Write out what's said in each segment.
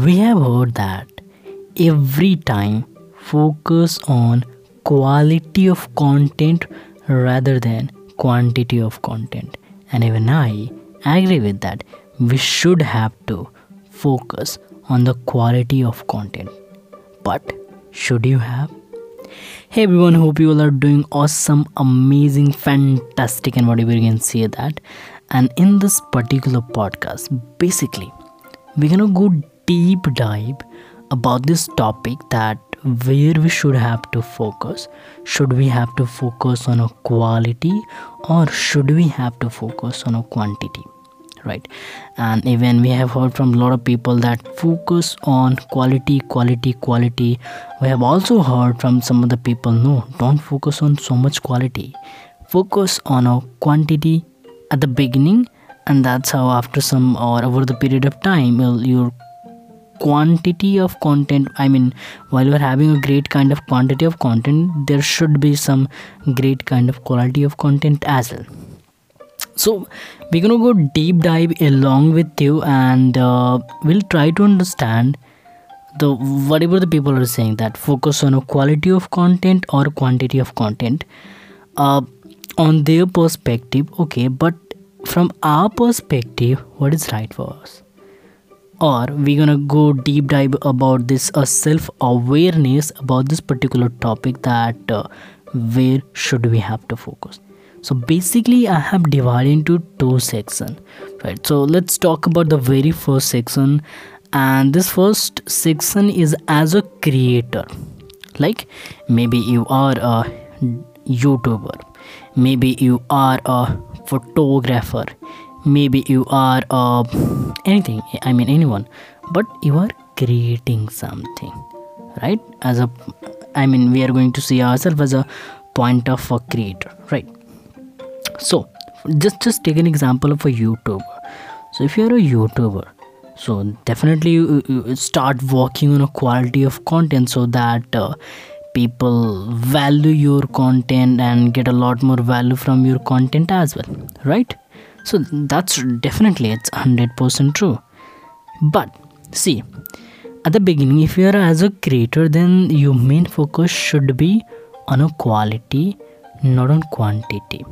We have heard that every time focus on quality of content rather than quantity of content, and even I agree with that. We should have to focus on the quality of content, but should you have? Hey everyone, hope you all are doing awesome, amazing, fantastic, and whatever you can say that. And in this particular podcast, basically, we're gonna go deep dive about this topic that where we should have to focus. Should we have to focus on a quality or should we have to focus on a quantity? Right, and even we have heard from a lot of people that focus on quality. We have also heard from some of the people, no, don't focus on so much quality, focus on a quantity at the beginning, and that's how after some or over the period of time your quantity of content, while you are having a great kind of quantity of content, there should be some great kind of quality of content as well. So we're gonna go deep dive along with you, and we'll try to understand the whatever the people are saying that focus on a quality of content or quantity of content on their perspective. Okay, but from our perspective, what is right for us? Or we're gonna go deep dive about this self-awareness about this particular topic that where should we have to focus. So basically I have divided into two sections, right? So let's talk about the very first section, and this first section is as a creator. Like maybe you are a YouTuber, maybe you are a photographer, maybe you are a anyone, but you are creating something, right? As a we are going to see ourselves as a point of a creator, right? So just take an example of a YouTuber. So if you're a YouTuber, so definitely you start working on a quality of content so that people value your content and get a lot more value from your content as well, right? So that's definitely, it's 100% true. But see, at the beginning, if you're as a creator, then your main focus should be on a quality, not on quantity.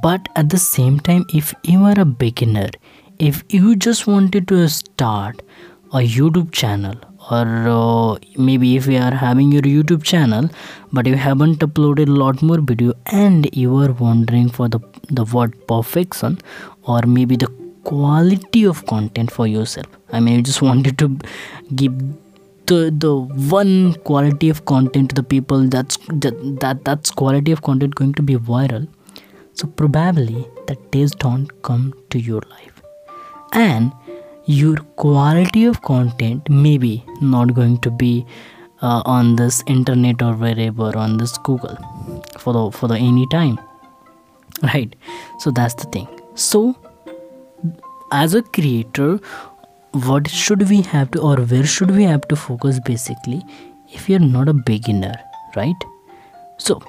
But at the same time, if you are a beginner, if you just wanted to start a YouTube channel, or maybe if you are having your YouTube channel but you haven't uploaded a lot more video and you are wondering for the word perfection or maybe the quality of content for yourself, you just wanted to give the one quality of content to the people, that's quality of content going to be viral. So probably the days don't come to your life, and your quality of content maybe not going to be on this internet or wherever, on this Google for the any time, right? So that's the thing. So as a creator, what should we have to, or where should we have to focus basically if you're not a beginner, right? So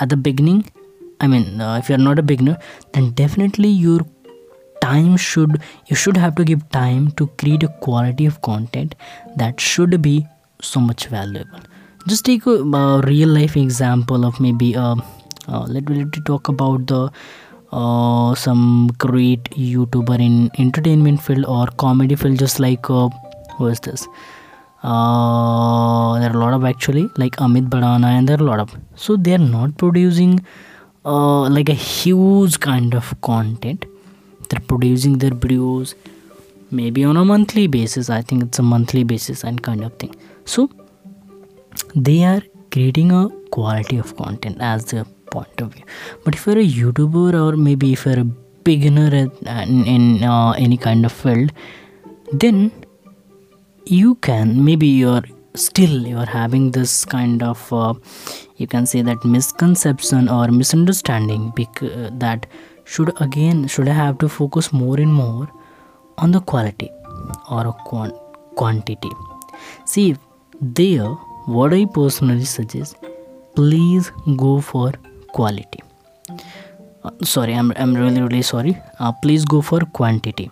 at the beginning, if you're not a beginner, then definitely your time you should have to give time to create a quality of content that should be so much valuable. Just take a real life example of maybe let me talk about the some great YouTuber in entertainment field or comedy field, just like who is this? There are a lot of actually like Amit Badana, and there are a lot of, so they are not producing like a huge kind of content. They're producing their videos maybe on a monthly basis, I think it's a monthly basis and kind of thing. So they are creating a quality of content as their point of view. But if you're a YouTuber, or maybe if you're a beginner in any kind of field, then you can, maybe you're having this kind of you can say that misconception or misunderstanding, because that should I have to focus more and more on the quality or quantity. See, there what I personally suggest, please go for quality. I'm really sorry, please go for quantity.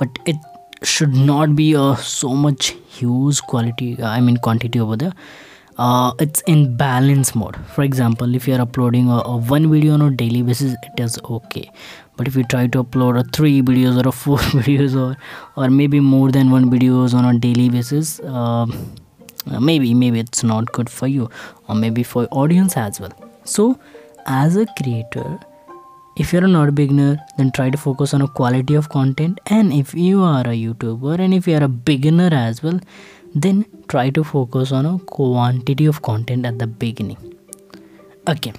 But should not be so much huge quantity over there. It's in balance mode. For example, if you are uploading one video on a daily basis, it is okay. But if you try to upload 3 videos or 4 videos or maybe more than 1 video on a daily basis, maybe it's not good for you or maybe for audience as well. So as a creator, if you're not a beginner, then try to focus on a quality of content. And if you are a YouTuber and if you are a beginner as well, then try to focus on a quantity of content at the beginning, okay?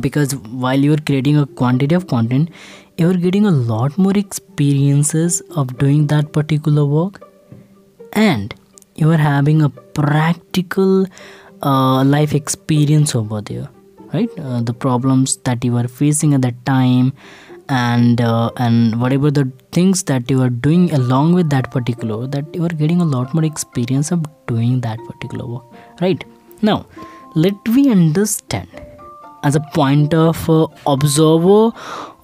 Because while you're creating a quantity of content, you're getting a lot more experiences of doing that particular work, and you are having a practical life experience over there, right? The problems that you are facing at that time, and whatever the things that you are doing along with that particular, that you are getting a lot more experience of doing that particular work, right? Now let me understand as a point of observer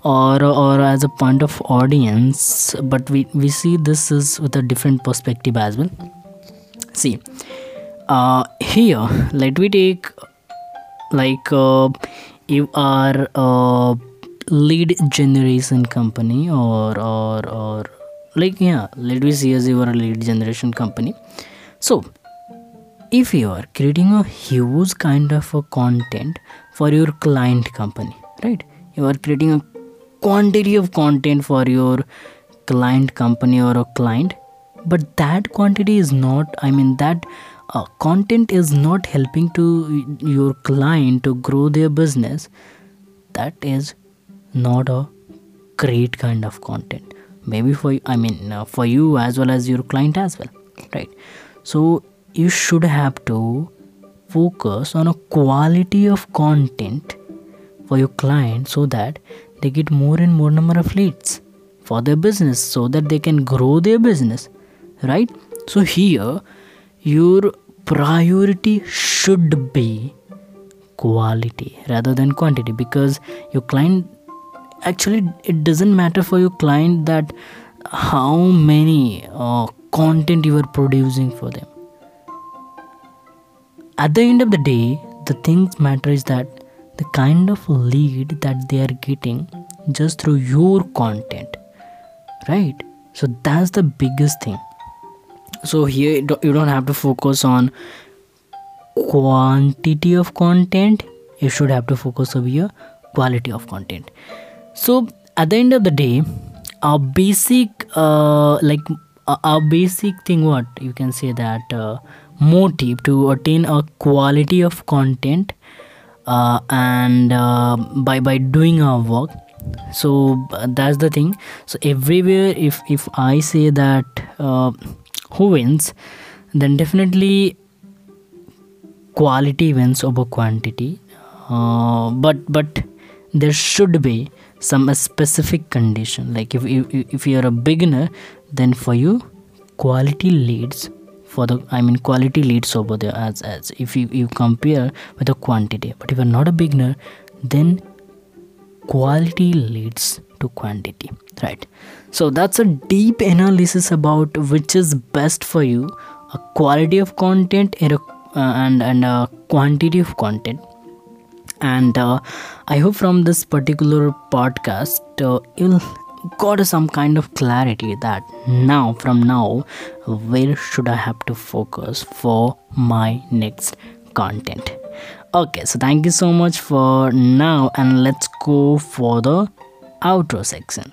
or as a point of audience, but we see this is with a different perspective as well. See, here let me take like you are lead generation company or like, yeah, let me see as you are a lead generation company. So if you are creating a huge kind of a content for your client company, right? You are creating a quantity of content for your client company or a client, but that quantity is not, that content is not helping to your client to grow their business. That is not a great kind of content, maybe for you, for you as well as your client as well, right? So you should have to focus on a quality of content for your client so that they get more and more number of leads for their business, so that they can grow their business, right? So here your priority should be quality rather than quantity, because your client, actually it doesn't matter for your client that how many content you are producing for them. At the end of the day, the things matter is that the kind of lead that they are getting just through your content, right? So that's the biggest thing. So here you don't have to focus on quantity of content, you should have to focus over your quality of content. So at the end of the day, our basic our basic thing, what you can say, that motive to attain a quality of content and by doing our work. So that's the thing. So everywhere, if I say that who wins, then definitely quality wins over quantity, but there should be some specific condition. Like if you are a beginner, then for you quality leads for the, quality leads over there as if you compare with the quantity. But if you're not a beginner, then quality leads to quantity, right? So that's a deep analysis about which is best for you, a quality of content and a quantity of content. And I hope from this particular podcast you'll got some kind of clarity that now, from now, where should I have to focus for my next content. Okay, so thank you so much for now, and let's go for the outro section.